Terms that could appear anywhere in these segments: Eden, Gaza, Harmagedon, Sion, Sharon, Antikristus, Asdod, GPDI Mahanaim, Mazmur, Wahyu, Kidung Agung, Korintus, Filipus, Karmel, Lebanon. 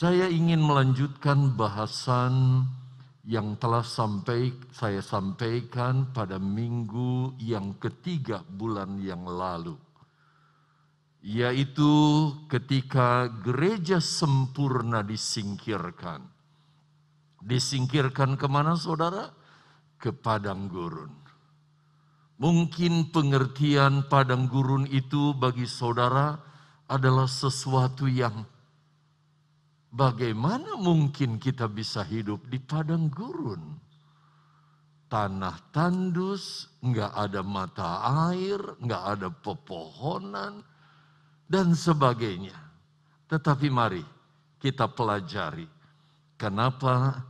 Saya ingin melanjutkan bahasan yang telah saya sampaikan pada minggu yang ketiga bulan yang lalu, yaitu ketika gereja sempurna disingkirkan. Disingkirkan kemana, saudara? Ke padang gurun. Mungkin pengertian padang gurun itu bagi saudara adalah sesuatu yang bagaimana mungkin kita bisa hidup di padang gurun? Tanah tandus, nggak ada mata air, nggak ada pepohonan, dan sebagainya. Tetapi mari kita pelajari kenapa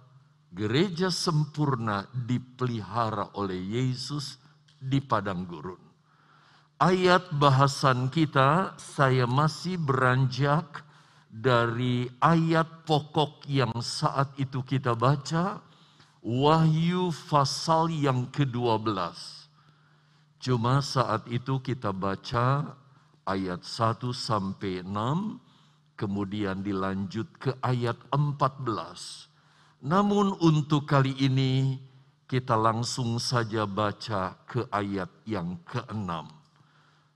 gereja sempurna dipelihara oleh Yesus di padang gurun. Ayat bahasan kita, saya masih beranjak dari ayat pokok yang saat itu kita baca, Wahyu pasal yang ke-12. Cuma saat itu kita baca ayat 1 sampai 6, kemudian dilanjut ke ayat 14. Namun untuk kali ini kita langsung saja baca ke ayat yang ke-6.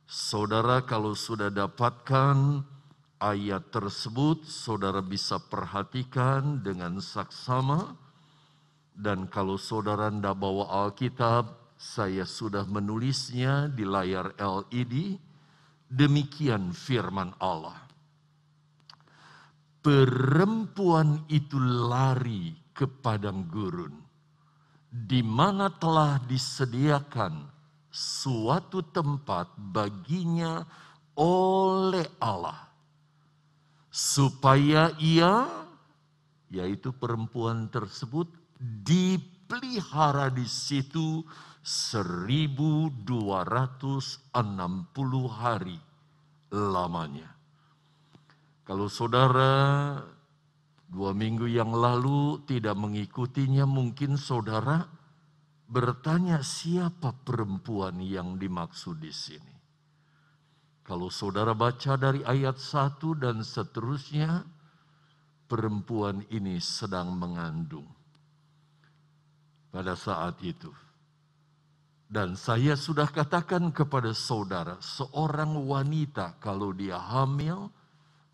Saudara kalau sudah dapatkan ayat tersebut, saudara bisa perhatikan dengan saksama. Dan kalau saudara tidak bawa Alkitab, saya sudah menulisnya di layar LED. Demikian firman Allah. Perempuan itu lari ke padang gurun, di mana telah disediakan suatu tempat baginya oleh Allah, supaya ia, yaitu perempuan tersebut, dipelihara di situ 1260 hari lamanya. Kalau saudara 2 minggu yang lalu tidak mengikutinya, mungkin saudara bertanya siapa perempuan yang dimaksud di sini. Kalau saudara baca dari ayat 1 dan seterusnya, perempuan ini sedang mengandung pada saat itu. Dan saya sudah katakan kepada saudara, seorang wanita kalau dia hamil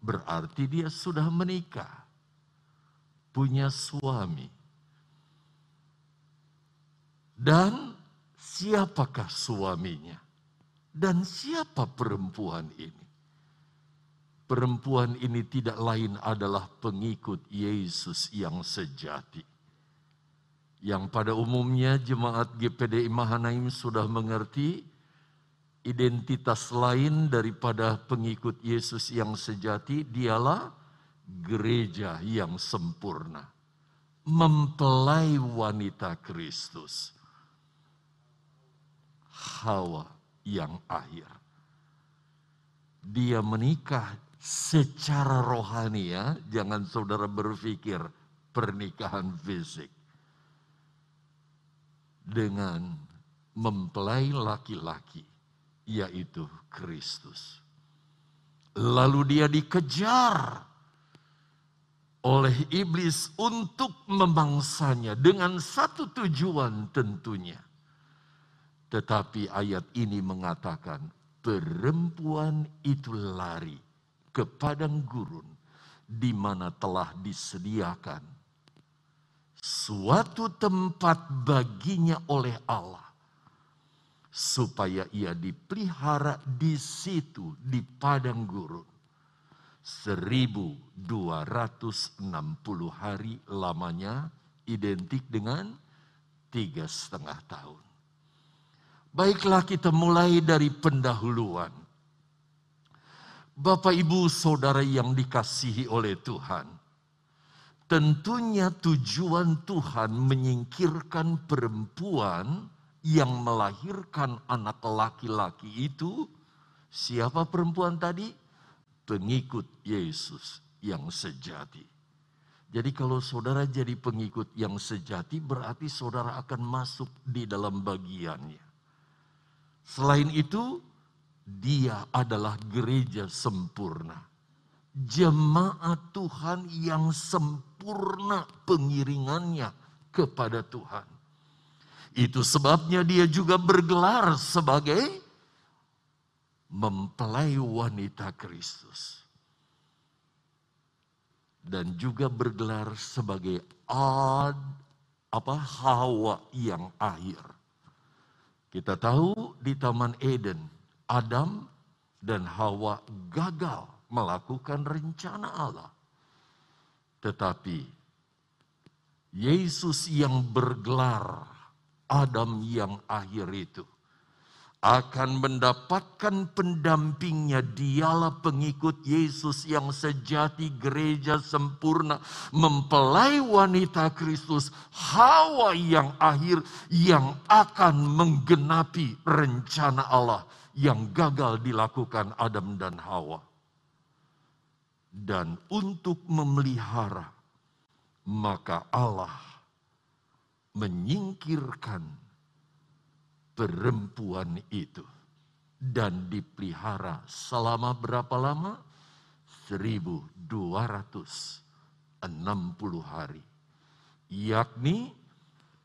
berarti dia sudah menikah, punya suami. Dan siapakah suaminya? Dan siapa perempuan ini? Perempuan ini tidak lain adalah pengikut Yesus yang sejati. Yang pada umumnya jemaat GPDI Mahanaim sudah mengerti identitas lain daripada pengikut Yesus yang sejati, dialah gereja yang sempurna, mempelai wanita Kristus, Hawa yang akhir. Dia menikah secara rohani, ya, jangan saudara berpikir pernikahan fisik, dengan mempelai laki-laki, yaitu Kristus. Lalu dia dikejar oleh iblis untuk memangsanya dengan satu tujuan tentunya. Tetapi ayat ini mengatakan perempuan itu lari ke padang gurun di mana telah disediakan suatu tempat baginya oleh Allah, supaya ia dipelihara di situ, di padang gurun, 1260 hari lamanya, identik dengan 3,5 tahun. Baiklah, kita mulai dari pendahuluan. Bapak, Ibu, Saudara yang dikasihi oleh Tuhan, tentunya tujuan Tuhan menyingkirkan perempuan yang melahirkan anak laki-laki itu. Siapa perempuan tadi? Pengikut Yesus yang sejati. Jadi kalau saudara jadi pengikut yang sejati, berarti saudara akan masuk di dalam bagiannya. Selain itu, dia adalah gereja sempurna. jemaat Tuhan yang sempurna pengiringannya kepada Tuhan. Itu sebabnya dia juga bergelar sebagai mempelai wanita Kristus. Dan juga bergelar sebagai Hawa yang akhir. Kita tahu di Taman Eden, Adam dan Hawa gagal melakukan rencana Allah. Tetapi Yesus yang bergelar Adam yang akhir itu akan mendapatkan pendampingnya. Dialah pengikut Yesus yang sejati, gereja sempurna, mempelai wanita Kristus, Hawa yang akhir, yang akan menggenapi rencana Allah yang gagal dilakukan Adam dan Hawa. Dan untuk memelihara, maka Allah menyingkirkan perempuan itu. Dan dipelihara selama berapa lama? 1260 hari. Yakni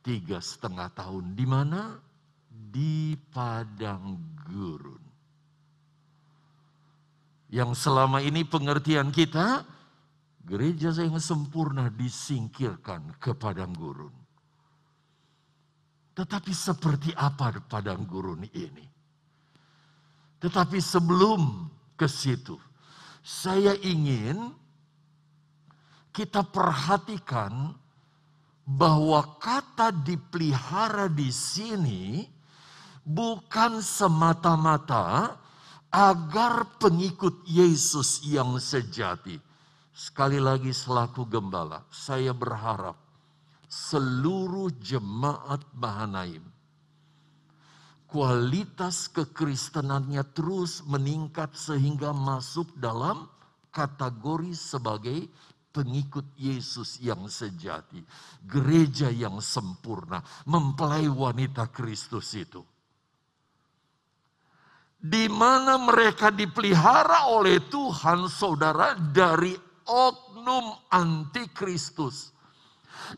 3,5 tahun. Di mana? Di padang gurun. Yang selama ini pengertian kita, gereja yang sempurna disingkirkan ke padang gurun. Tetapi seperti apa padang gurun ini? Tetapi sebelum ke situ, saya ingin kita perhatikan bahwa kata dipelihara di sini bukan semata-mata agar pengikut Yesus yang sejati. Sekali lagi selaku gembala, saya berharap seluruh jemaat Mahanaim, kualitas kekristenannya terus meningkat sehingga masuk dalam kategori sebagai pengikut Yesus yang sejati. Gereja yang sempurna, mempelai wanita Kristus itu. Di mana mereka dipelihara oleh Tuhan, saudara, dari oknum antikristus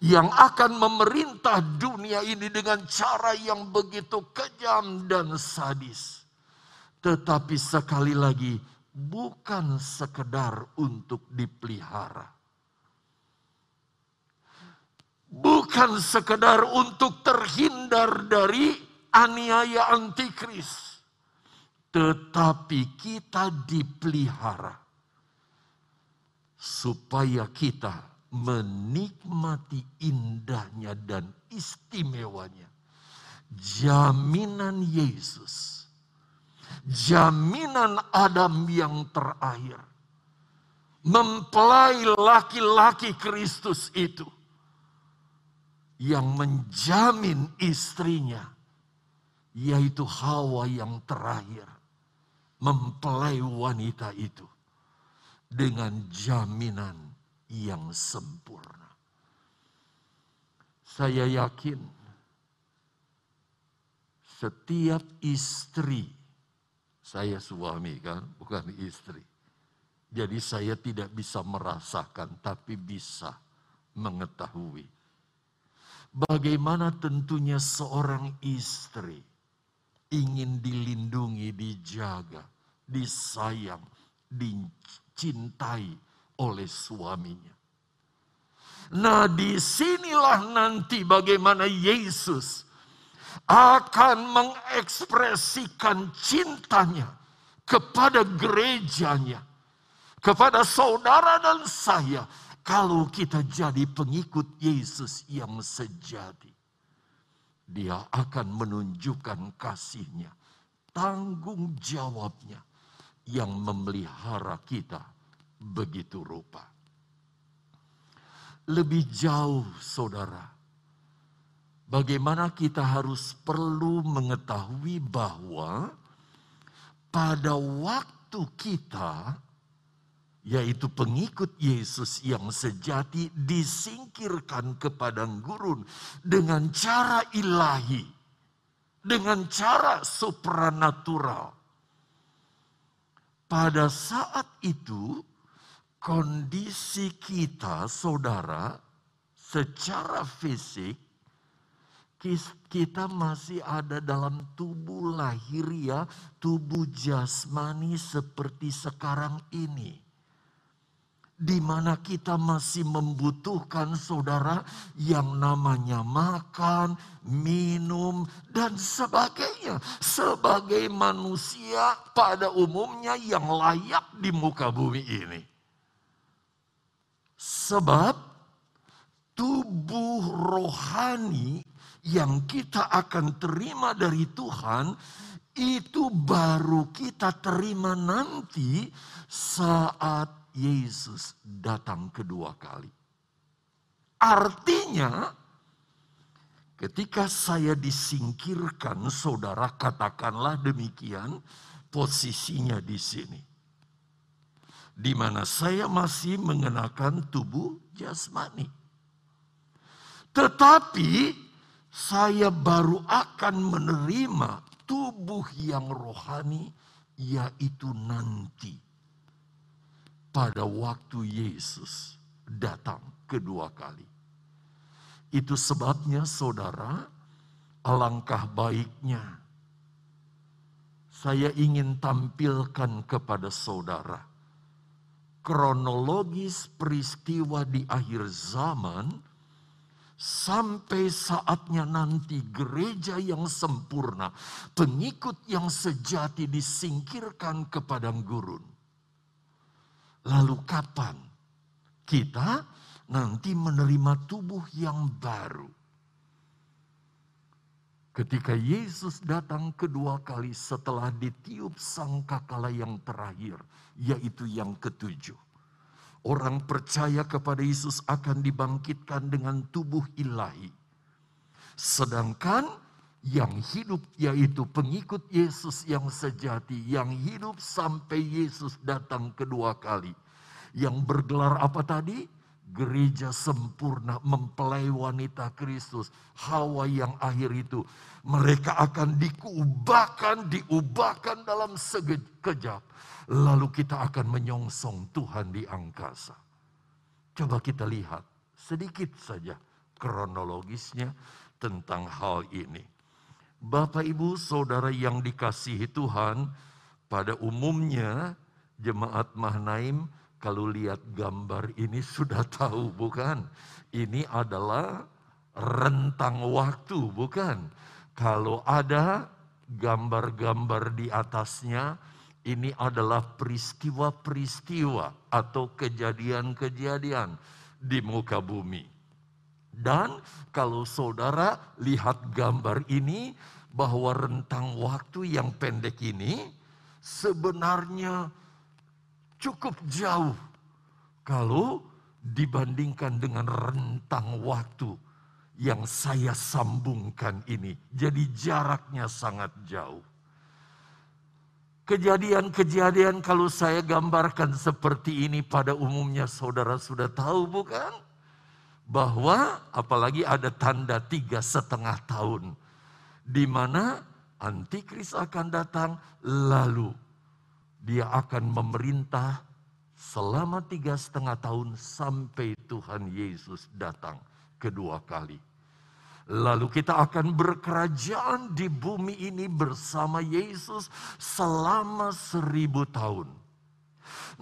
yang akan memerintah dunia ini dengan cara yang begitu kejam dan sadis. Tetapi sekali lagi, bukan sekedar untuk dipelihara. Bukan sekedar untuk terhindar dari aniaya antikristus. Tetapi kita dipelihara supaya kita menikmati indahnya dan istimewanya jaminan Yesus, jaminan Adam yang terakhir, mempelai laki-laki Kristus itu yang menjamin istrinya, yaitu Hawa yang terakhir, mempelai wanita itu dengan jaminan yang sempurna. Saya yakin setiap istri, saya suami kan, bukan istri. Jadi saya tidak bisa merasakan, tapi bisa mengetahui bagaimana tentunya seorang istri ingin dilindungi, dijaga, disayang, dicintai oleh suaminya. Nah, disinilah nanti bagaimana Yesus akan mengekspresikan cintanya kepada gerejanya, kepada saudara dan saya, kalau kita jadi pengikut Yesus yang sejati. Dia akan menunjukkan kasihnya, tanggung jawabnya yang memelihara kita begitu rupa. Lebih jauh saudara, bagaimana kita harus perlu mengetahui bahwa pada waktu kita, yaitu pengikut Yesus yang sejati, disingkirkan ke padang gurun dengan cara ilahi, dengan cara supranatural. Pada saat itu Kondisi kita, saudara, secara fisik, kita masih ada dalam tubuh lahiriah, tubuh jasmani seperti sekarang ini. Di mana kita masih membutuhkan saudara yang namanya makan, minum, dan sebagainya. Sebagai manusia pada umumnya yang layak di muka bumi ini. Sebab tubuh rohani yang kita akan terima dari Tuhan itu baru kita terima nanti saat Yesus datang kedua kali. Artinya ketika saya disingkirkan, saudara, katakanlah demikian, posisinya di sini. Di mana saya masih mengenakan tubuh jasmani. Tetapi saya baru akan menerima tubuh yang rohani, yaitu nanti. Pada waktu Yesus datang kedua kali. Itu sebabnya saudara, alangkah baiknya saya ingin tampilkan kepada saudara kronologis peristiwa di akhir zaman sampai saatnya nanti gereja yang sempurna, pengikut yang sejati disingkirkan ke padang gurun. Lalu kapan kita nanti menerima tubuh yang baru? Ketika Yesus datang kedua kali setelah ditiup sangkakala yang terakhir, yaitu yang ketujuh. Orang percaya kepada Yesus akan dibangkitkan dengan tubuh ilahi. Sedangkan yang hidup yaitu pengikut Yesus yang sejati, yang hidup sampai Yesus datang kedua kali. Yang bergelar apa tadi? Gereja sempurna mempelai wanita Kristus, Hawa yang akhir itu. Mereka akan diubahkan dalam sekejap. Lalu kita akan menyongsong Tuhan di angkasa. Coba kita lihat sedikit saja kronologisnya tentang hal ini. Bapak, Ibu, Saudara yang dikasihi Tuhan, pada umumnya jemaat Mahanaim kalau lihat gambar ini sudah tahu bukan? Ini adalah rentang waktu bukan? Kalau ada gambar-gambar di atasnya, ini adalah peristiwa-peristiwa atau kejadian-kejadian di muka bumi. Dan kalau saudara lihat gambar ini, bahwa rentang waktu yang pendek ini sebenarnya cukup jauh kalau dibandingkan dengan rentang waktu yang saya sambungkan ini. Jadi jaraknya sangat jauh. Kejadian-kejadian kalau saya gambarkan seperti ini pada umumnya saudara sudah tahu bukan? Bahwa apalagi ada tanda 3,5 tahun. Di mana antikris akan datang lalu dia akan memerintah selama 3,5 tahun sampai Tuhan Yesus datang kedua kali. Lalu kita akan berkerajaan di bumi ini bersama Yesus selama 1000 tahun.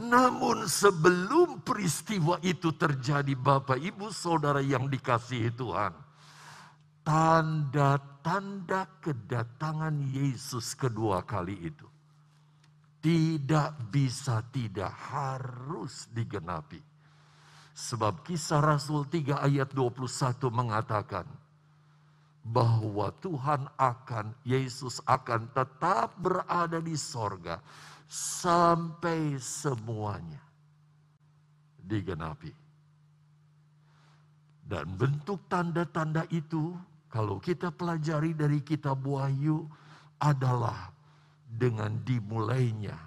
Namun sebelum peristiwa itu terjadi, Bapak, Ibu, Saudara yang dikasihi Tuhan, tanda-tanda kedatangan Yesus kedua kali itu tidak bisa tidak harus digenapi. Sebab Kisah Rasul 3 ayat 21 mengatakan bahwa Yesus akan tetap berada di sorga sampai semuanya digenapi. Dan bentuk tanda-tanda itu kalau kita pelajari dari kitab Wahyu adalah dengan dimulainya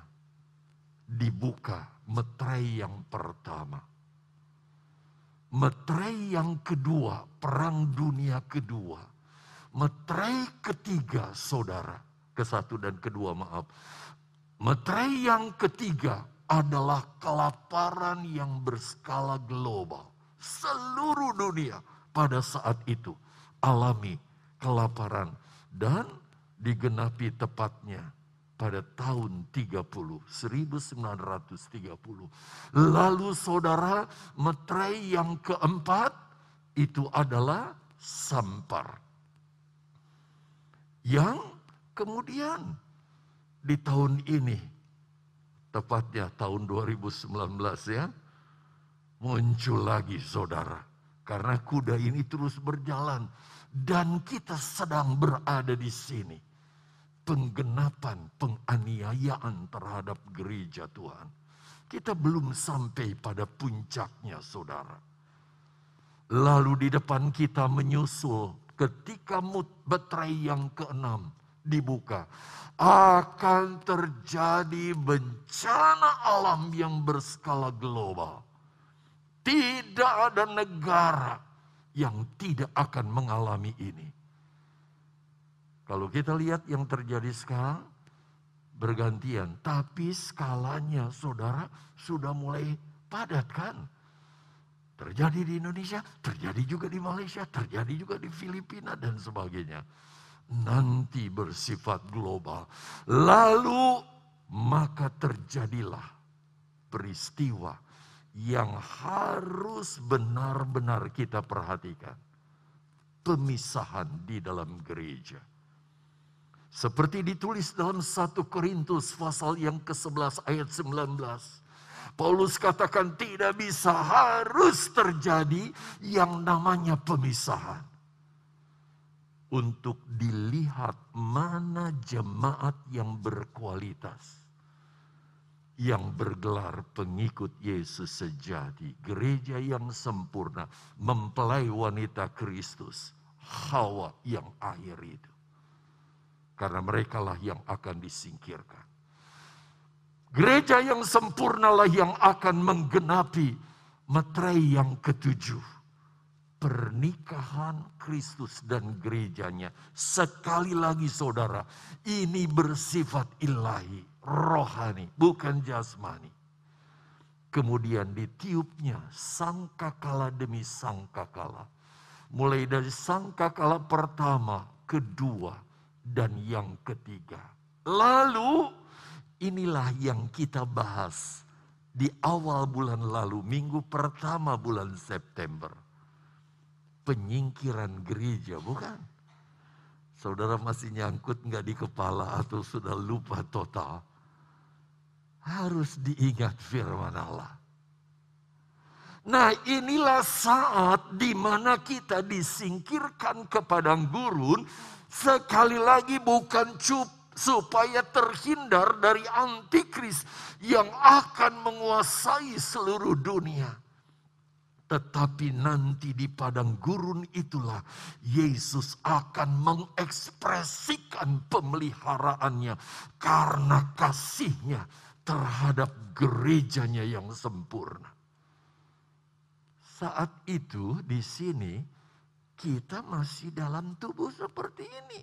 dibuka meterai yang pertama. Meterai yang kedua, Perang Dunia Kedua. Meterai ketiga, saudara, ke-1 dan ke-2 maaf. Meterai yang ketiga, adalah kelaparan yang berskala global. Seluruh dunia pada saat itu alami kelaparan. Dan digenapi tepatnya pada tahun 1930. Lalu saudara, meterai yang keempat itu adalah sampar. Yang kemudian di tahun ini, tepatnya tahun 2019 ya, muncul lagi saudara. Karena kuda ini terus berjalan dan kita sedang berada di sini. Penggenapan, penganiayaan terhadap gereja Tuhan. Kita belum sampai pada puncaknya saudara. Lalu di depan kita menyusul ketika meterai yang keenam dibuka. Akan terjadi bencana alam yang berskala global. Tidak ada negara yang tidak akan mengalami ini. Kalau kita lihat yang terjadi sekarang, bergantian. Tapi skalanya saudara sudah mulai padat kan? Terjadi di Indonesia, terjadi juga di Malaysia, terjadi juga di Filipina dan sebagainya. Nanti bersifat global. Lalu maka terjadilah peristiwa yang harus benar-benar kita perhatikan. Pemisahan di dalam gereja. Seperti ditulis dalam 1 Korintus pasal yang ke-11 ayat 19. Paulus katakan tidak bisa, harus terjadi yang namanya pemisahan. Untuk dilihat mana jemaat yang berkualitas. Yang bergelar pengikut Yesus sejati. Gereja yang sempurna. Mempelai wanita Kristus. Hawa yang akhir itu. Karena merekalah yang akan disingkirkan. Gereja yang sempurnalah yang akan menggenapi meterai yang ketujuh. Pernikahan Kristus dan gerejanya. Sekali lagi saudara, ini bersifat ilahi, rohani, bukan jasmani. Kemudian ditiupnya sangkakala demi sangkakala. Mulai dari sangkakala pertama, kedua, dan yang ketiga. Lalu inilah yang kita bahas di awal bulan lalu, minggu pertama bulan September. Penyingkiran gereja, bukan? Saudara masih nyangkut nggak di kepala atau sudah lupa total? Harus diingat firman Allah. Nah, inilah saat di mana kita disingkirkan ke padang gurun. Sekali lagi bukan supaya terhindar dari antikris yang akan menguasai seluruh dunia. Tetapi nanti di padang gurun itulah Yesus akan mengekspresikan pemeliharaannya karena kasihnya terhadap gerejanya yang sempurna. Saat itu di sini kita masih dalam tubuh seperti ini.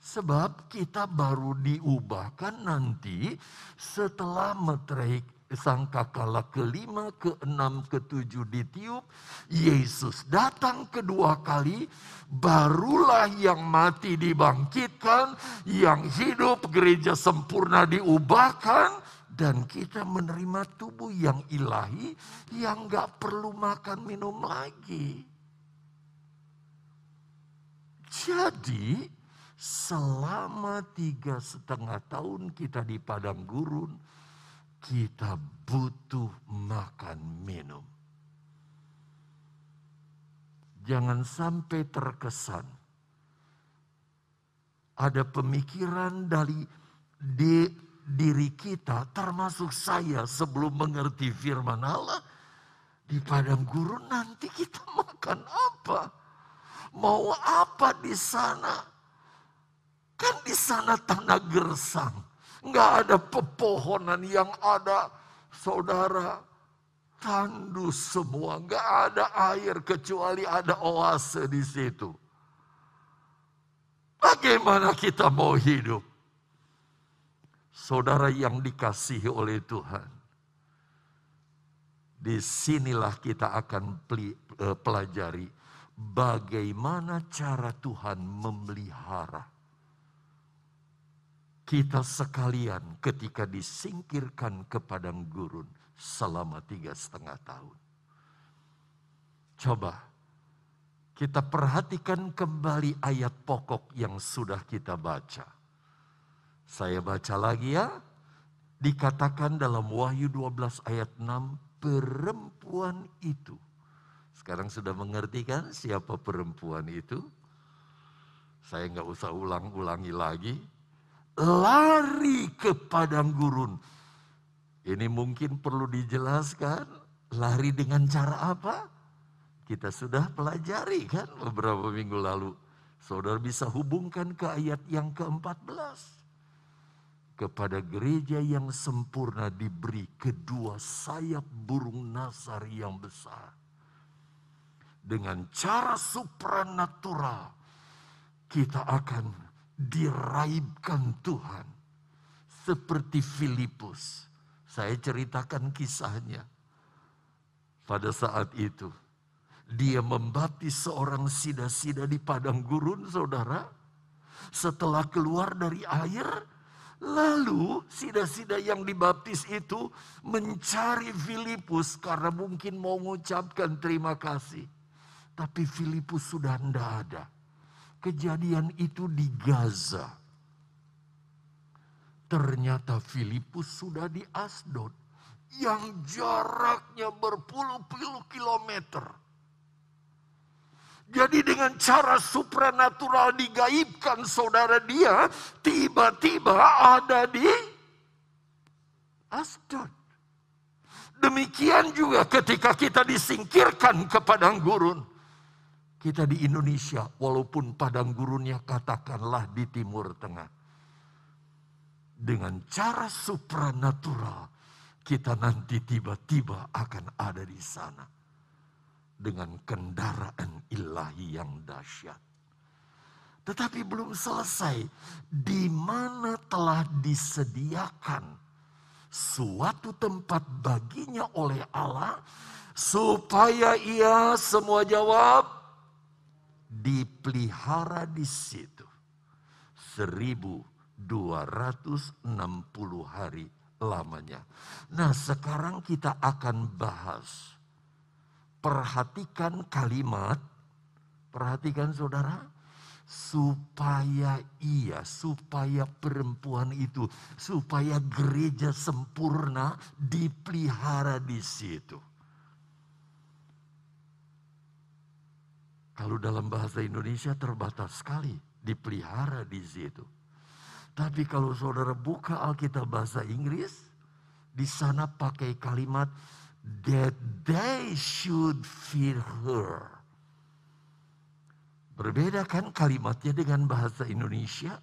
Sebab kita baru diubahkan nanti setelah meterai sangkakala kelima, keenam, ketujuh ditiup. Yesus datang kedua kali, barulah yang mati dibangkitkan, yang hidup gereja sempurna diubahkan. Dan kita menerima tubuh yang ilahi yang gak perlu makan minum lagi. Jadi selama 3,5 tahun kita di padang gurun, kita butuh makan minum. Jangan sampai terkesan ada pemikiran dari diri kita, termasuk saya sebelum mengerti firman Allah, di padang gurun nanti kita makan apa? Mau apa di sana? Kan di sana tanah gersang. Nggak ada pepohonan yang ada, saudara, tandus semua. Nggak ada air kecuali ada oase di situ. Bagaimana kita mau hidup? Saudara yang dikasihi oleh Tuhan, disinilah kita akan pelajari bagaimana cara Tuhan memelihara kita sekalian ketika disingkirkan ke padang gurun selama 3,5 tahun. Coba kita perhatikan kembali ayat pokok yang sudah kita baca. Saya baca lagi ya. Dikatakan dalam Wahyu 12 ayat 6, perempuan itu. Sekarang sudah mengerti kan siapa perempuan itu? Saya nggak usah ulangi lagi. Lari ke padang gurun. Ini mungkin perlu dijelaskan. Lari dengan cara apa? Kita sudah pelajari kan beberapa minggu lalu. Saudara bisa hubungkan ke ayat yang ke-14. Kepada gereja yang sempurna diberi kedua sayap burung nasar yang besar. Dengan cara supranatural kita akan diraibkan Tuhan. Seperti Filipus, saya ceritakan kisahnya. Pada saat itu dia membaptis seorang sida-sida di padang gurun, saudara. Setelah keluar dari air, lalu sida-sida yang dibaptis itu mencari Filipus karena mungkin mau mengucapkan terima kasih. Tapi Filipus sudah tidak ada. Kejadian itu di Gaza. Ternyata Filipus sudah di Asdod yang jaraknya berpuluh-puluh kilometer. Jadi dengan cara supranatural digaibkan saudara, dia tiba-tiba ada di Asdod. Demikian juga ketika kita disingkirkan ke padang gurun. Kita di Indonesia, walaupun padang gurunnya katakanlah di Timur Tengah. Dengan cara supranatural kita nanti tiba-tiba akan ada di sana. Dengan kendaraan ilahi yang dahsyat. Tetapi belum selesai. Di mana telah disediakan suatu tempat baginya oleh Allah, supaya ia, semua jawab, dipelihara di situ 1260 hari lamanya. Nah, sekarang kita akan bahas. Perhatikan kalimat, perhatikan saudara, supaya ia, supaya perempuan itu, supaya gereja sempurna dipelihara di situ. Kalau dalam bahasa Indonesia terbatas sekali, dipelihara di situ. Tapi kalau saudara buka Alkitab bahasa Inggris, di sana pakai kalimat, that they should feed her. Berbeda kan kalimatnya dengan bahasa Indonesia?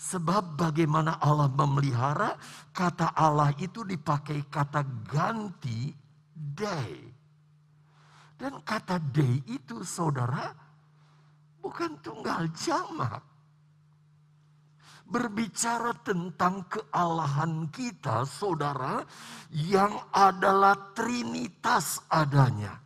Sebab bagaimana Allah memelihara, kata Allah itu dipakai kata ganti they. Dan kata they itu saudara bukan tunggal jamak. Berbicara tentang kealahan kita, saudara, yang adalah Trinitas adanya.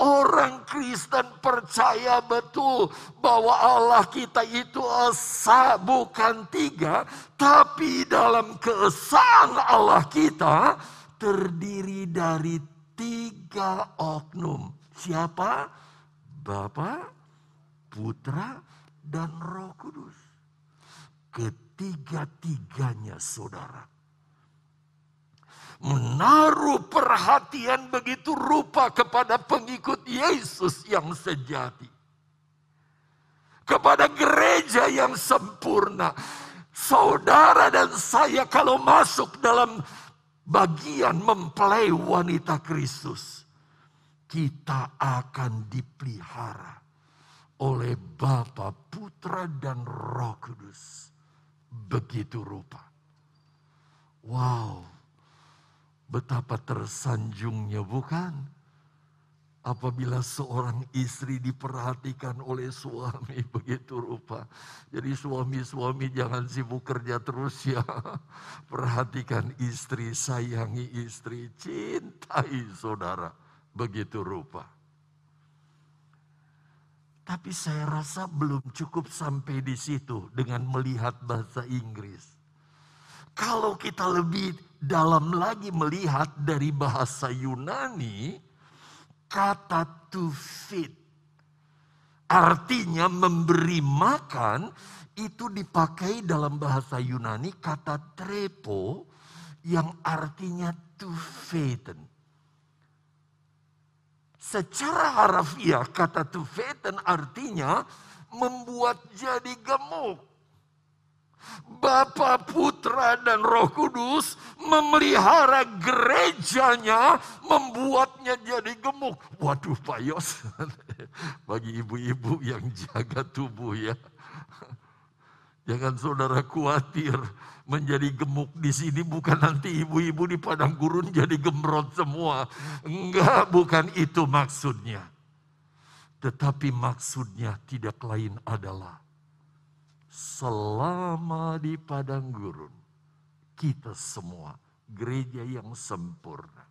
Orang Kristen percaya betul bahwa Allah kita itu esa, bukan tiga, tapi dalam keesaan Allah kita terdiri dari 3 oknum. Siapa? Bapa, Putra, dan Roh Kudus. Ketiga-tiganya saudara menaruh perhatian begitu rupa kepada pengikut Yesus yang sejati. Kepada gereja yang sempurna. Saudara dan saya kalau masuk dalam bagian mempelai wanita Kristus, kita akan dipelihara oleh Bapa, Putra, dan Roh Kudus. Begitu rupa. Wow, betapa tersanjungnya bukan? Apabila seorang istri diperhatikan oleh suami begitu rupa. Jadi suami-suami jangan sibuk kerja terus ya. Perhatikan istri, sayangi istri, cintai saudara begitu rupa. Tapi saya rasa belum cukup sampai di situ dengan melihat bahasa Inggris. Kalau kita lebih dalam lagi melihat dari bahasa Yunani, kata to feed, artinya memberi makan, itu dipakai dalam bahasa Yunani kata trepo yang artinya to fatten. Secara harafiah kata to fatten artinya membuat jadi gemuk. Bapa, Putra, dan Roh Kudus memelihara gerejanya, membuatnya jadi gemuk. Waduh Pak Yos, bagi ibu-ibu yang jaga tubuh ya. Jangan saudara khawatir menjadi gemuk di sini bukan nanti ibu-ibu di padang gurun jadi gemrot semua. Enggak, bukan itu maksudnya. Tetapi maksudnya tidak lain adalah selama di padang gurun, kita semua gereja yang sempurna.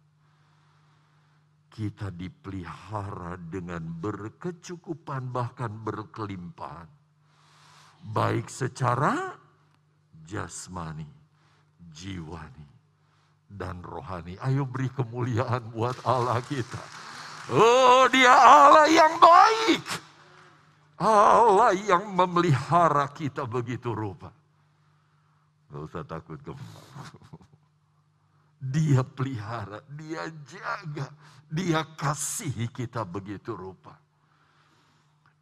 Kita dipelihara dengan berkecukupan bahkan berkelimpahan. Baik secara jasmani, jiwani, dan rohani. Ayo beri kemuliaan buat Allah kita. Oh, Dia Allah yang baik. Allah yang memelihara kita begitu rupa. Gak usah takut gemuk. Dia pelihara, Dia jaga, Dia kasihi kita begitu rupa.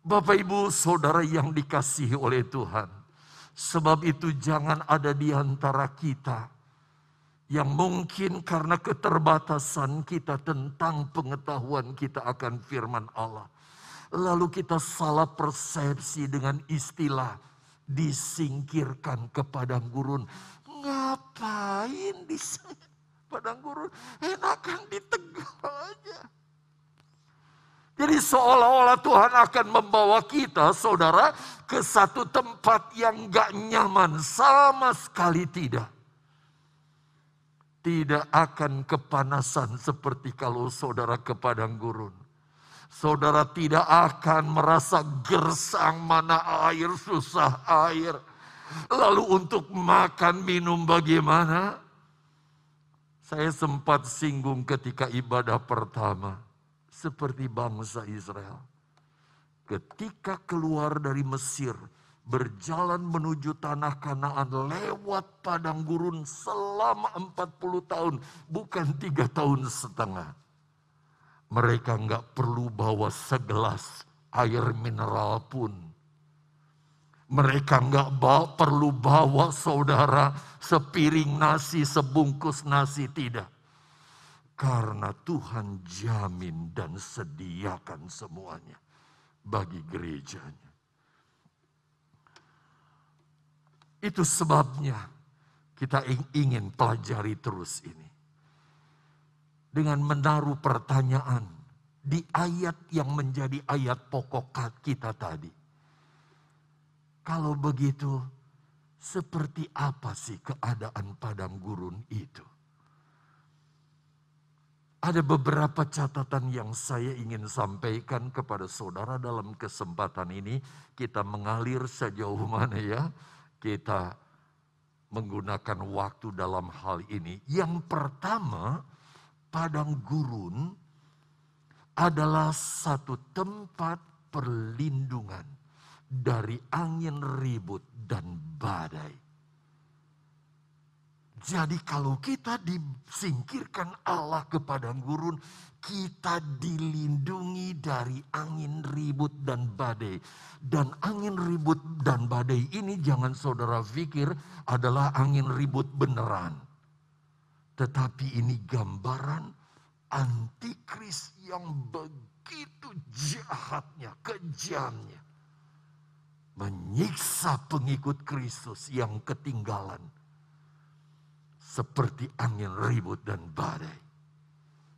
Bapak, Ibu, Saudara yang dikasihi oleh Tuhan. Sebab itu jangan ada di antara kita yang mungkin karena keterbatasan kita tentang pengetahuan kita akan firman Allah, lalu kita salah persepsi dengan istilah disingkirkan ke padang gurun. Ngapain di padang gurun? Enakan di Tegal aja. Jadi seolah-olah Tuhan akan membawa kita, saudara, ke satu tempat yang gak nyaman. Sama sekali tidak. Tidak akan kepanasan seperti kalau saudara ke padang gurun. Saudara tidak akan merasa gersang, mana air, susah air. Lalu untuk makan, minum bagaimana? Saya sempat singgung ketika ibadah pertama. Seperti bangsa Israel. Ketika keluar dari Mesir, berjalan menuju tanah Kanaan lewat padang gurun selama 40 tahun. Bukan 3,5 tahun. Mereka nggak perlu bawa segelas air mineral pun. Mereka nggak perlu bawa, saudara, sepiring nasi, sebungkus nasi, tidak. Karena Tuhan jamin dan sediakan semuanya bagi gerejanya. Itu sebabnya kita ingin pelajari terus ini. Dengan menaruh pertanyaan di ayat yang menjadi ayat pokok kita tadi. Kalau begitu, seperti apa sih keadaan padang gurun itu? Ada beberapa catatan yang saya ingin sampaikan kepada saudara dalam kesempatan ini. Kita mengalir sejauh mana ya. Kita menggunakan waktu dalam hal ini. Yang pertama, padang gurun adalah satu tempat perlindungan dari angin ribut dan badai. Jadi kalau kita disingkirkan Allah ke padang gurun, kita dilindungi dari angin ribut dan badai. Dan angin ribut dan badai ini jangan saudara pikir adalah angin ribut beneran. Tetapi ini gambaran antikris yang begitu jahatnya, kejamnya. Menyiksa pengikut Kristus yang ketinggalan. Seperti angin ribut dan badai.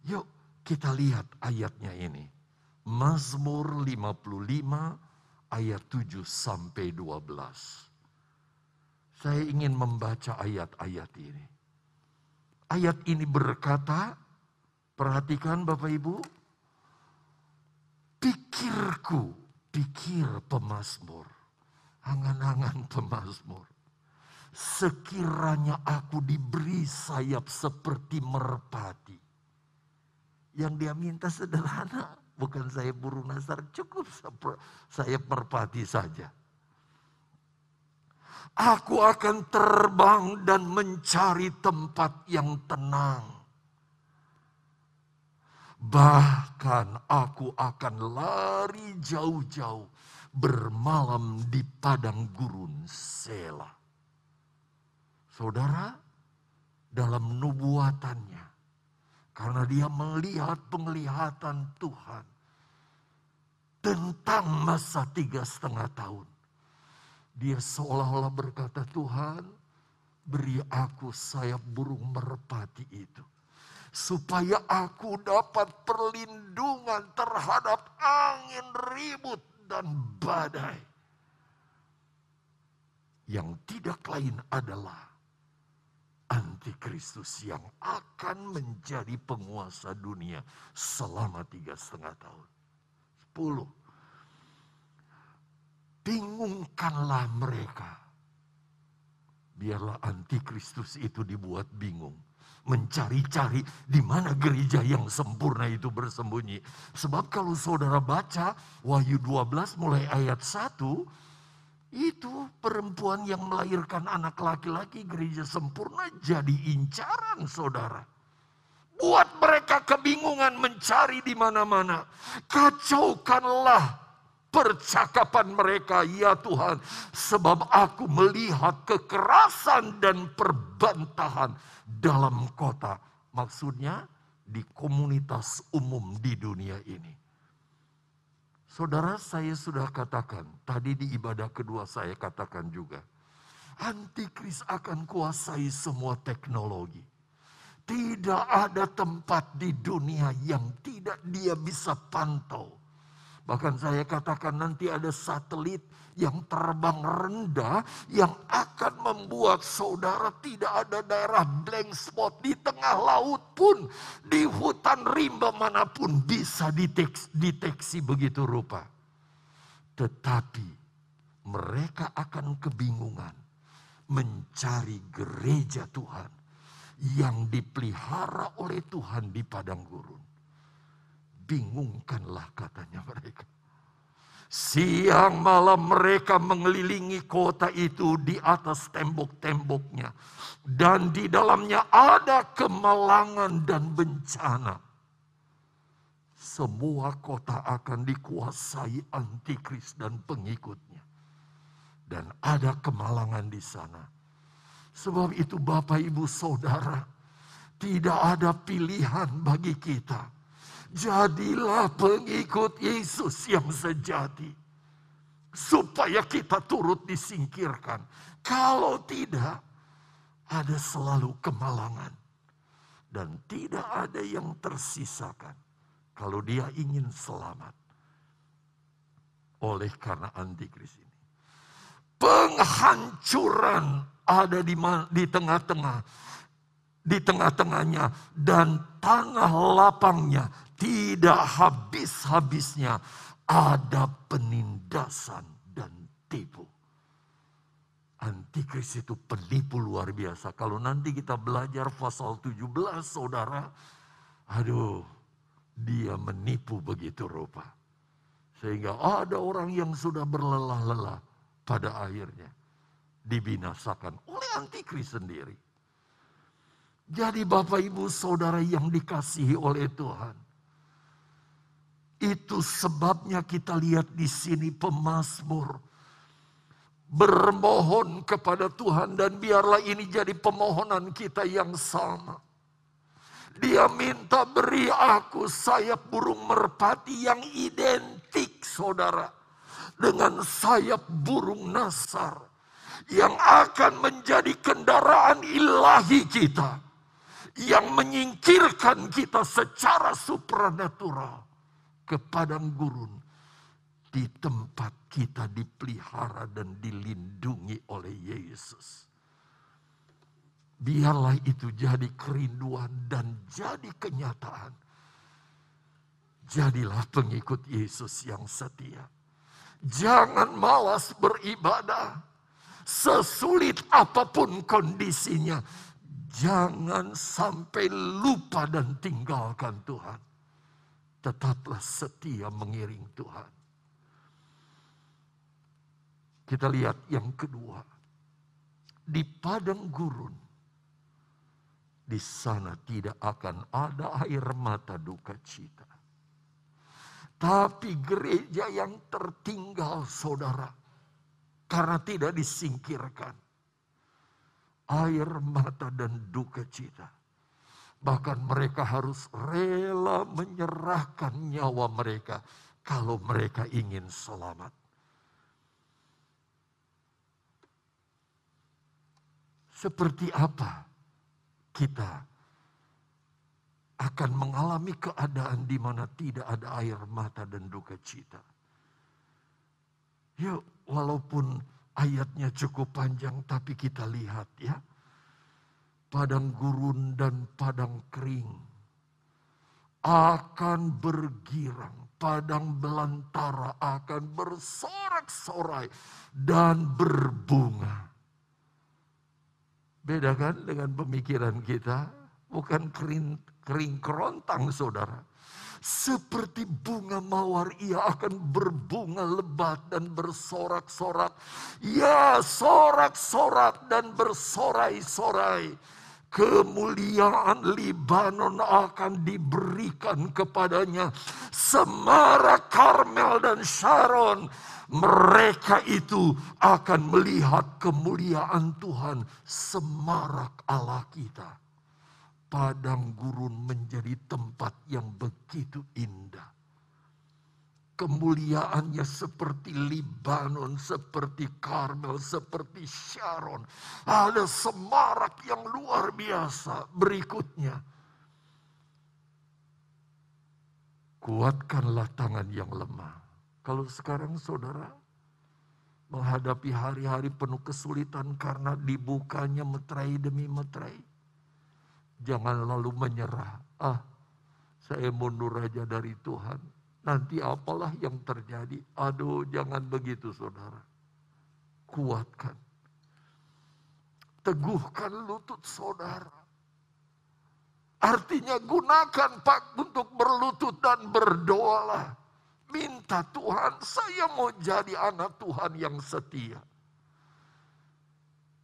Yuk kita lihat ayatnya ini. Mazmur 55 ayat 7 sampai 12. Saya ingin membaca ayat-ayat ini. Ayat ini berkata, perhatikan Bapak Ibu, pikirku, pikir pemazmur, angan-angan pemazmur, sekiranya aku diberi sayap seperti merpati. Yang dia minta sederhana, bukan sayap burung nasar, cukup sayap merpati saja. Aku akan terbang dan mencari tempat yang tenang. Bahkan aku akan lari jauh-jauh bermalam di padang gurun Sela. Saudara, dalam nubuatannya, karena dia melihat penglihatan Tuhan tentang masa 3,5 tahun. Dia seolah-olah berkata, Tuhan, beri aku sayap burung merpati itu, supaya aku dapat perlindungan terhadap angin ribut dan badai. Yang tidak lain adalah Antikristus yang akan menjadi penguasa dunia selama 3,5 tahun. 10. Bingungkanlah mereka. Biarlah Antikristus itu dibuat bingung. Mencari-cari di mana gereja yang sempurna itu bersembunyi. Sebab kalau saudara baca Wahyu 12 mulai ayat 1, itu perempuan yang melahirkan anak laki-laki, gereja sempurna jadi incaran saudara. Buat mereka kebingungan, mencari di mana-mana. Kacaukanlah percakapan mereka, ya Tuhan, sebab aku melihat kekerasan dan perbantahan dalam kota. Maksudnya di komunitas umum di dunia ini. Saudara, saya sudah katakan, tadi di ibadah kedua saya katakan juga, Antikris akan kuasai semua teknologi. Tidak ada tempat di dunia yang tidak dia bisa pantau. Bahkan saya katakan nanti ada satelit yang terbang rendah yang akan membuat saudara tidak ada daerah blank spot di tengah laut pun. Di hutan rimba manapun bisa dideteksi begitu rupa. Tetapi mereka akan kebingungan mencari gereja Tuhan yang dipelihara oleh Tuhan di padang gurun. Bingungkanlah katanya mereka. Siang malam mereka mengelilingi kota itu di atas tembok-temboknya. Dan di dalamnya ada kemalangan dan bencana. Semua kota akan dikuasai Antikris dan pengikutnya. Dan ada kemalangan di sana. Sebab itu Bapak Ibu Saudara, tidak ada pilihan bagi kita. Jadilah pengikut Yesus yang sejati. Supaya kita turut disingkirkan. Kalau tidak, ada selalu kemalangan. Dan tidak ada yang tersisakan. Kalau dia ingin selamat. Oleh karena Antikris ini. Penghancuran ada di tengah-tengah. Di tengah-tengahnya dan tanah lapangnya tidak habis-habisnya ada penindasan dan tipu. Antikris itu penipu luar biasa. Kalau nanti kita belajar pasal 17 saudara, aduh, dia menipu begitu rupa. Sehingga ada orang yang sudah berlelah-lelah pada akhirnya dibinasakan oleh Antikris sendiri. Jadi Bapak Ibu Saudara yang dikasihi oleh Tuhan. Itu sebabnya kita lihat di sini pemazmur bermohon kepada Tuhan dan biarlah ini jadi pemohonan kita yang sama. Dia minta beri aku sayap burung merpati yang identik saudara dengan sayap burung nasar yang akan menjadi kendaraan ilahi kita. Yang menyingkirkan kita secara supranatural ke padang gurun, di tempat kita dipelihara dan dilindungi oleh Yesus. Biarlah itu jadi kerinduan dan jadi kenyataan. Jadilah pengikut Yesus yang setia. Jangan malas beribadah. Sesulit apapun kondisinya, jangan sampai lupa dan tinggalkan Tuhan. Tetaplah setia mengiring Tuhan. Kita lihat yang kedua. Di padang gurun, di sana tidak akan ada air mata duka cita. Tapi gereja yang tertinggal, saudara, karena tidak disingkirkan air mata dan duka cita. Bahkan mereka harus rela menyerahkan nyawa mereka kalau mereka ingin selamat. Seperti apa kita akan mengalami keadaan di mana tidak ada air mata dan duka cita? Yuk, walaupun ayatnya cukup panjang, tapi kita lihat ya. Padang gurun dan padang kering akan bergirang. Padang belantara akan bersorak-sorai dan berbunga. Beda kan dengan pemikiran kita? Bukan kering kerontang, saudara. Seperti bunga mawar, ia akan berbunga lebat dan bersorak-sorak. Ya, sorak-sorak dan bersorai-sorai. Kemuliaan Lebanon akan diberikan kepadanya. Semara Karmel dan Sharon, mereka itu akan melihat kemuliaan Tuhan, semarak Allah kita. Padang gurun menjadi tempat yang begitu indah. Kemuliaannya seperti Lebanon, seperti Karmel, seperti Sharon. Ada semarak yang luar biasa. Berikutnya, kuatkanlah tangan yang lemah. Kalau sekarang saudara menghadapi hari-hari penuh kesulitan karena dibukanya meterai demi meterai, jangan lalu menyerah. Ah, saya mundur aja dari Tuhan. Nanti apalah yang terjadi. Aduh, jangan begitu saudara. Kuatkan. Teguhkan lutut saudara. Artinya gunakan Pak untuk berlutut dan berdoalah. Minta Tuhan, saya mau jadi anak Tuhan yang setia.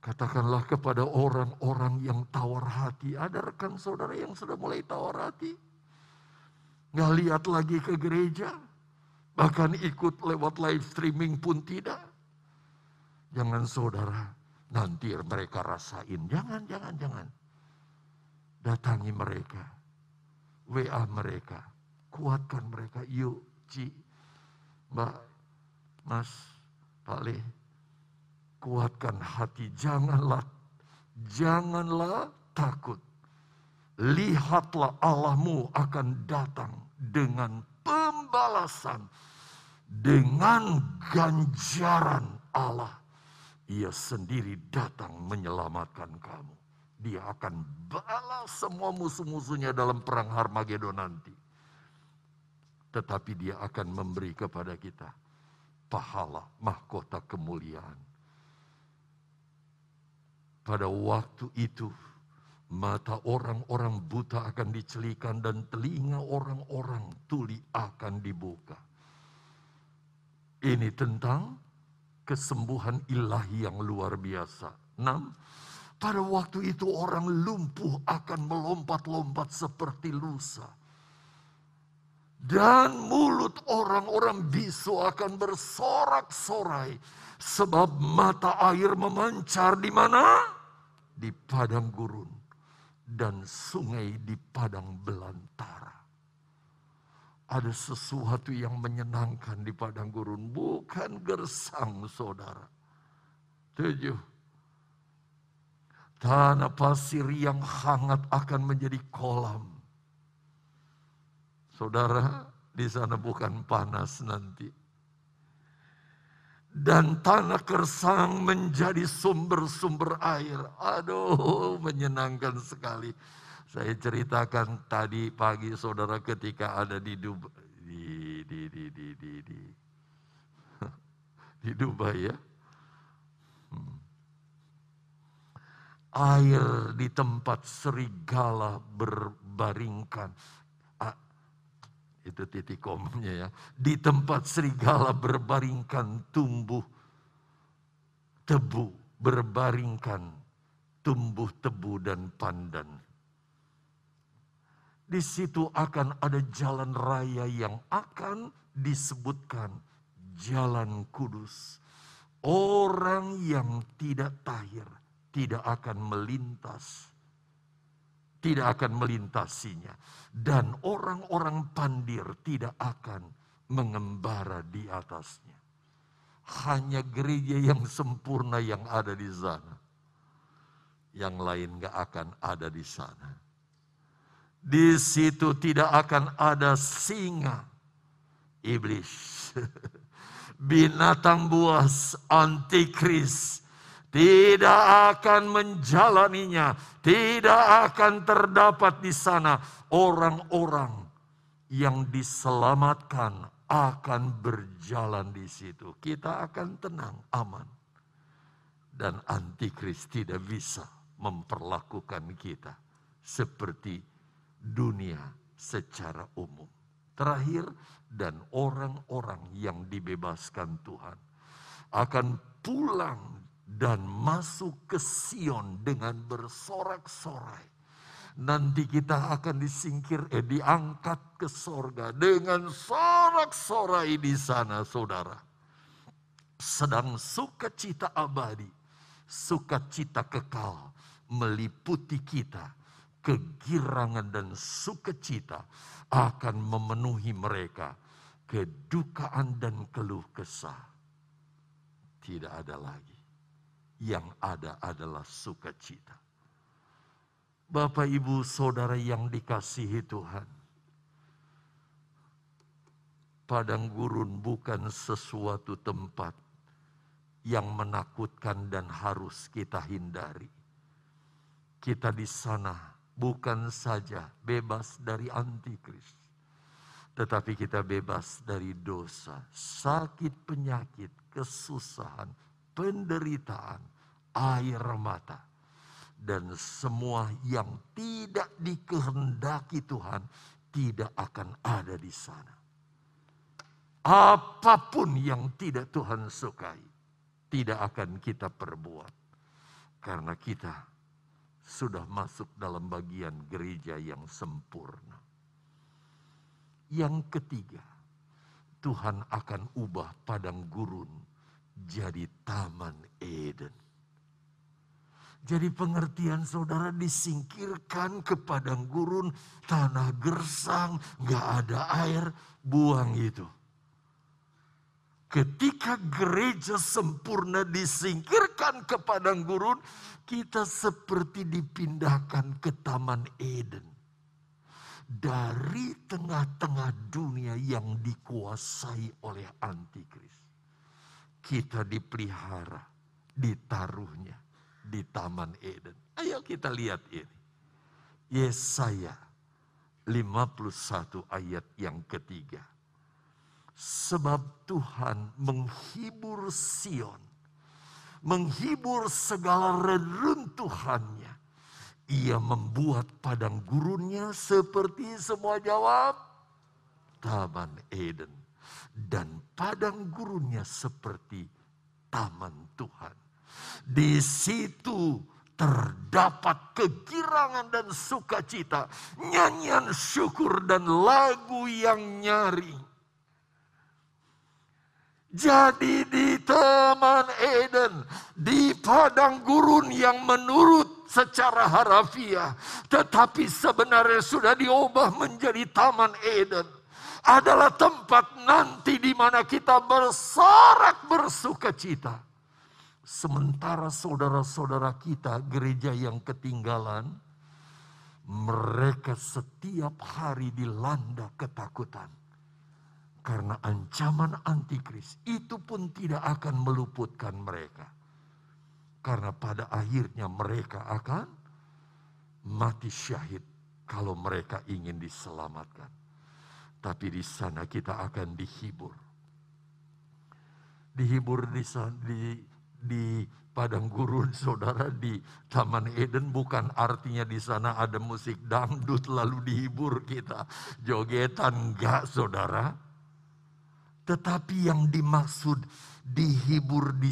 Katakanlah kepada orang-orang yang tawar hati. Ada rekan saudara yang sudah mulai tawar hati. Nggak lihat lagi ke gereja. Bahkan ikut lewat live streaming pun tidak. Jangan saudara, nanti mereka rasain. Jangan. Datangi mereka. WA mereka. Kuatkan mereka. Yuk, Ci, Mbak, Mas, Pak Le. Kuatkan hati, janganlah takut. Lihatlah Allahmu akan datang dengan pembalasan, dengan ganjaran Allah. Ia sendiri datang menyelamatkan kamu. Dia akan balas semua musuh-musuhnya dalam perang Harmagedon nanti. Tetapi dia akan memberi kepada kita pahala mahkota kemuliaan. Pada waktu itu, mata orang-orang buta akan dicelikan dan telinga orang-orang tuli akan dibuka. Ini tentang kesembuhan ilahi yang luar biasa. 6. Pada waktu itu orang lumpuh akan melompat-lompat seperti lusa. Dan mulut orang-orang bisu akan bersorak-sorai. Sebab mata air memancar di mana? Di padang gurun dan sungai di padang belantara. Ada sesuatu yang menyenangkan di padang gurun, bukan gersang saudara. 7. Tanah pasir yang hangat akan menjadi kolam. Saudara, Di sana bukan panas nanti. Dan tanah kersang menjadi sumber-sumber air. Aduh, menyenangkan sekali. Saya ceritakan tadi pagi saudara ketika ada di Dubai. Di Dubai ya. Air di tempat serigala berbaringkan. Itu titik komanya ya. Di tempat serigala berbaringkan tumbuh tebu. Berbaringkan tumbuh tebu dan pandan. Di situ akan ada jalan raya yang akan disebutkan jalan kudus. Orang yang tidak tahir tidak akan melintas. Tidak akan melintasinya. Dan orang-orang pandir tidak akan mengembara di atasnya. Hanya gereja yang sempurna yang ada di sana. Yang lain gak akan ada di sana. Di situ tidak akan ada singa, iblis, binatang buas, antikris. Tidak akan menjalaninya, tidak akan terdapat di sana. Orang-orang yang diselamatkan akan berjalan di situ. Kita akan tenang, aman. Dan antikris tidak bisa memperlakukan kita seperti dunia secara umum. Terakhir, dan orang-orang yang dibebaskan Tuhan akan pulang dan masuk ke Sion dengan bersorak-sorai. Nanti kita akan diangkat ke sorga dengan sorak-sorai di sana, saudara. Sedang sukacita abadi, sukacita kekal meliputi kita. Kegirangan dan sukacita akan memenuhi mereka. Kedukaan dan keluh kesah tidak ada lagi. Yang ada adalah sukacita. Bapak, Ibu, Saudara yang dikasihi Tuhan. Padang gurun bukan sesuatu tempat yang menakutkan dan harus kita hindari. Kita di sana bukan saja bebas dari antikris, tetapi kita bebas dari dosa, sakit, penyakit, kesusahan, penderitaan, air mata, dan semua yang tidak dikehendaki Tuhan tidak akan ada di sana. Apapun yang tidak Tuhan sukai tidak akan kita perbuat, karena kita sudah masuk dalam bagian gereja yang sempurna. Yang ketiga, Tuhan akan ubah padang gurun jadi taman Eden. Jadi pengertian saudara disingkirkan ke padang gurun, tanah gersang, gak ada air, buang itu. Ketika gereja sempurna disingkirkan ke padang gurun, kita seperti dipindahkan ke taman Eden. Dari tengah-tengah dunia yang dikuasai oleh antikris. Kita dipelihara, ditaruhnya di Taman Eden. Ayo kita lihat ini. Yesaya 51 ayat yang ketiga. Sebab Tuhan menghibur Sion, menghibur segala reruntuhannya. Ia membuat padang gurunnya seperti semua jawab Taman Eden. Dan padang gurunnya seperti taman Tuhan. Di situ terdapat kegirangan dan sukacita, nyanyian syukur dan lagu yang nyaring. Jadi di Taman Eden, di padang gurun yang menurut secara harafiah, tetapi sebenarnya sudah diubah menjadi Taman Eden, adalah tempat nanti di mana kita bersorak bersukacita. Sementara saudara-saudara kita gereja yang ketinggalan, mereka setiap hari dilanda ketakutan. Karena ancaman antikris itu pun tidak akan meluputkan mereka. Karena pada akhirnya mereka akan mati syahid kalau mereka ingin diselamatkan. Tapi di sana kita akan dihibur. Dihibur di padang gurun, saudara, di Taman Eden, bukan artinya di sana ada musik dangdut lalu dihibur kita. Jogetan, enggak, saudara. Tetapi yang dimaksud dihibur di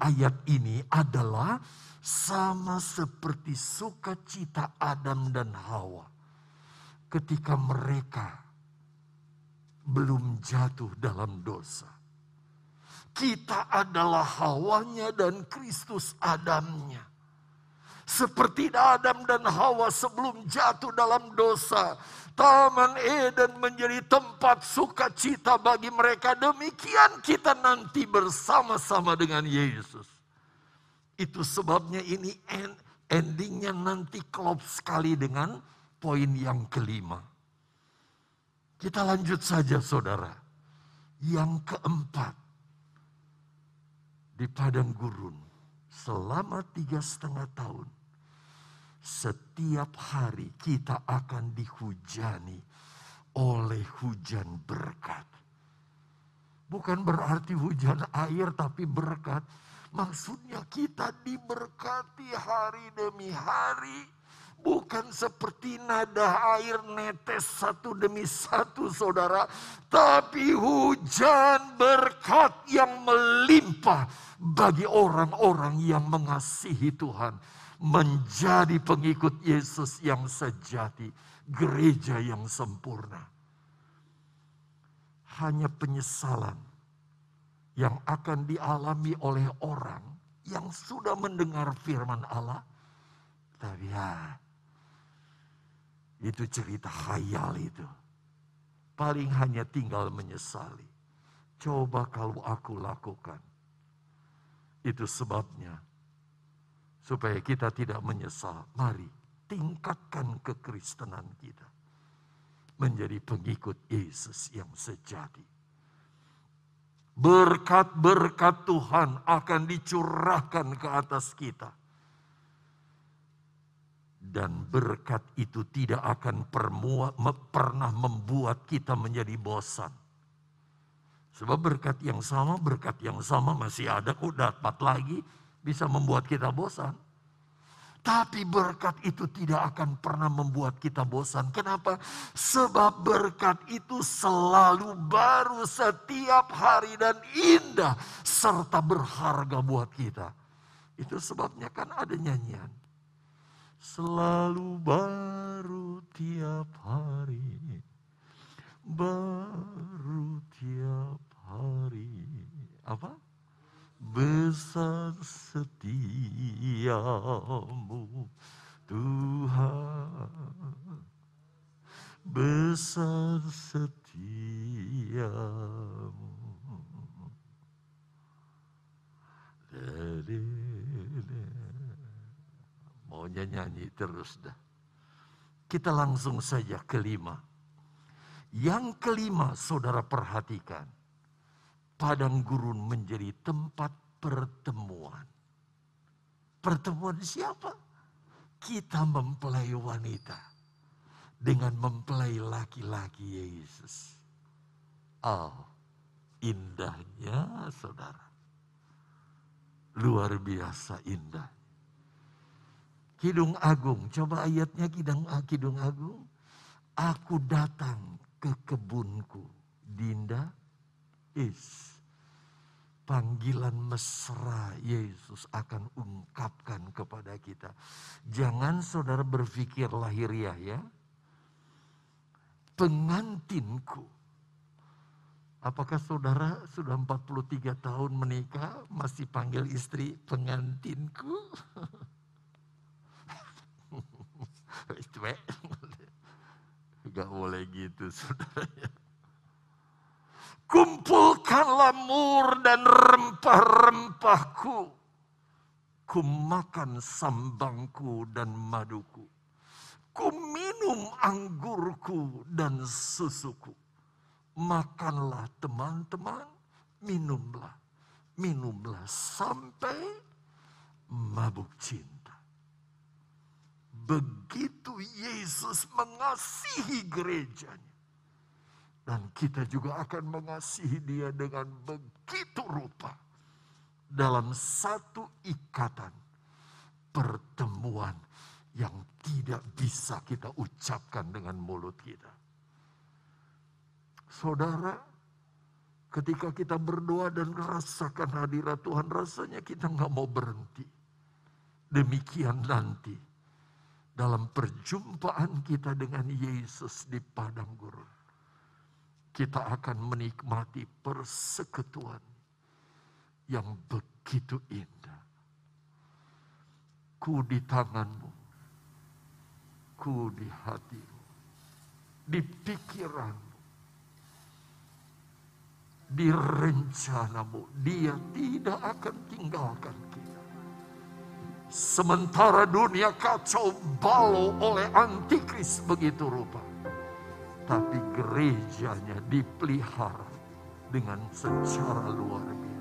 ayat ini adalah sama seperti sukacita Adam dan Hawa ketika mereka belum jatuh dalam dosa. Kita adalah Hawanya dan Kristus Adamnya. Seperti Adam dan Hawa sebelum jatuh dalam dosa, Taman Eden menjadi tempat sukacita bagi mereka. Demikian kita nanti bersama-sama dengan Yesus. Itu sebabnya ini endingnya nanti klop sekali dengan poin yang kelima. Kita lanjut saja, saudara. Yang keempat, di padang gurun selama 3,5 tahun. Setiap hari kita akan dihujani oleh hujan berkat. Bukan berarti hujan air, tapi berkat. Maksudnya kita diberkati hari demi hari. Bukan seperti nada air netes satu demi satu, saudara. Tapi hujan berkat yang melimpah bagi orang-orang yang mengasihi Tuhan. Menjadi pengikut Yesus yang sejati, gereja yang sempurna. Hanya penyesalan yang akan dialami oleh orang yang sudah mendengar firman Allah. Tapi ya, itu cerita khayal itu. Paling hanya tinggal menyesali. Coba kalau aku lakukan. Itu sebabnya. Supaya kita tidak menyesal, mari tingkatkan kekristenan kita. Menjadi pengikut Yesus yang sejati. Berkat-berkat Tuhan akan dicurahkan ke atas kita. Dan berkat itu tidak akan pernah membuat kita menjadi bosan. Sebab berkat yang sama masih ada kok, dapat lagi. Bisa membuat kita bosan. Tapi berkat itu tidak akan pernah membuat kita bosan. Kenapa? Sebab berkat itu selalu baru setiap hari dan indah. Serta berharga buat kita. Itu sebabnya kan ada nyanyian. Selalu baru tiap hari. Baru tiap hari. Apa? Besar setiamu Tuhan, besar setiamu. Maunya nyanyi terus dah. Kita langsung saja kelima. Yang kelima, saudara, perhatikan. Padang gurun menjadi tempat pertemuan. Pertemuan siapa? Kita mempelai wanita dengan mempelai laki-laki Yesus. Oh, indahnya, saudara. Luar biasa indah. Kidung Agung, coba ayatnya Kidung Agung. Aku datang ke kebunku, Dinda. Panggilan mesra Yesus akan ungkapkan kepada kita. Jangan saudara berpikir lahiriah ya. Pengantinku. Apakah saudara sudah 43 tahun menikah masih panggil istri pengantinku? Gak boleh gitu, saudaranya. Kumpulkanlah mur dan rempah-rempahku. Kumakan sambangku dan maduku. Kuminum anggurku dan susuku. makanlah teman-teman, minumlah sampai mabuk cinta. Begitu Yesus mengasihi gerejanya, dan kita juga akan mengasihi Dia dengan begitu rupa dalam satu ikatan pertemuan yang tidak bisa kita ucapkan dengan mulut kita. Saudara, ketika kita berdoa dan merasakan hadirat Tuhan, rasanya kita nggak mau berhenti. Demikian nanti dalam perjumpaan kita dengan Yesus di padang gurun, kita akan menikmati persekutuan yang begitu indah. Ku di tanganmu, ku di hatimu, di pikiranmu, di rencanamu. Dia tidak akan tinggalkan kita. Sementara dunia kacau balau oleh antikris begitu rupa, tapi gerejanya dipelihara dengan secara luar biasa.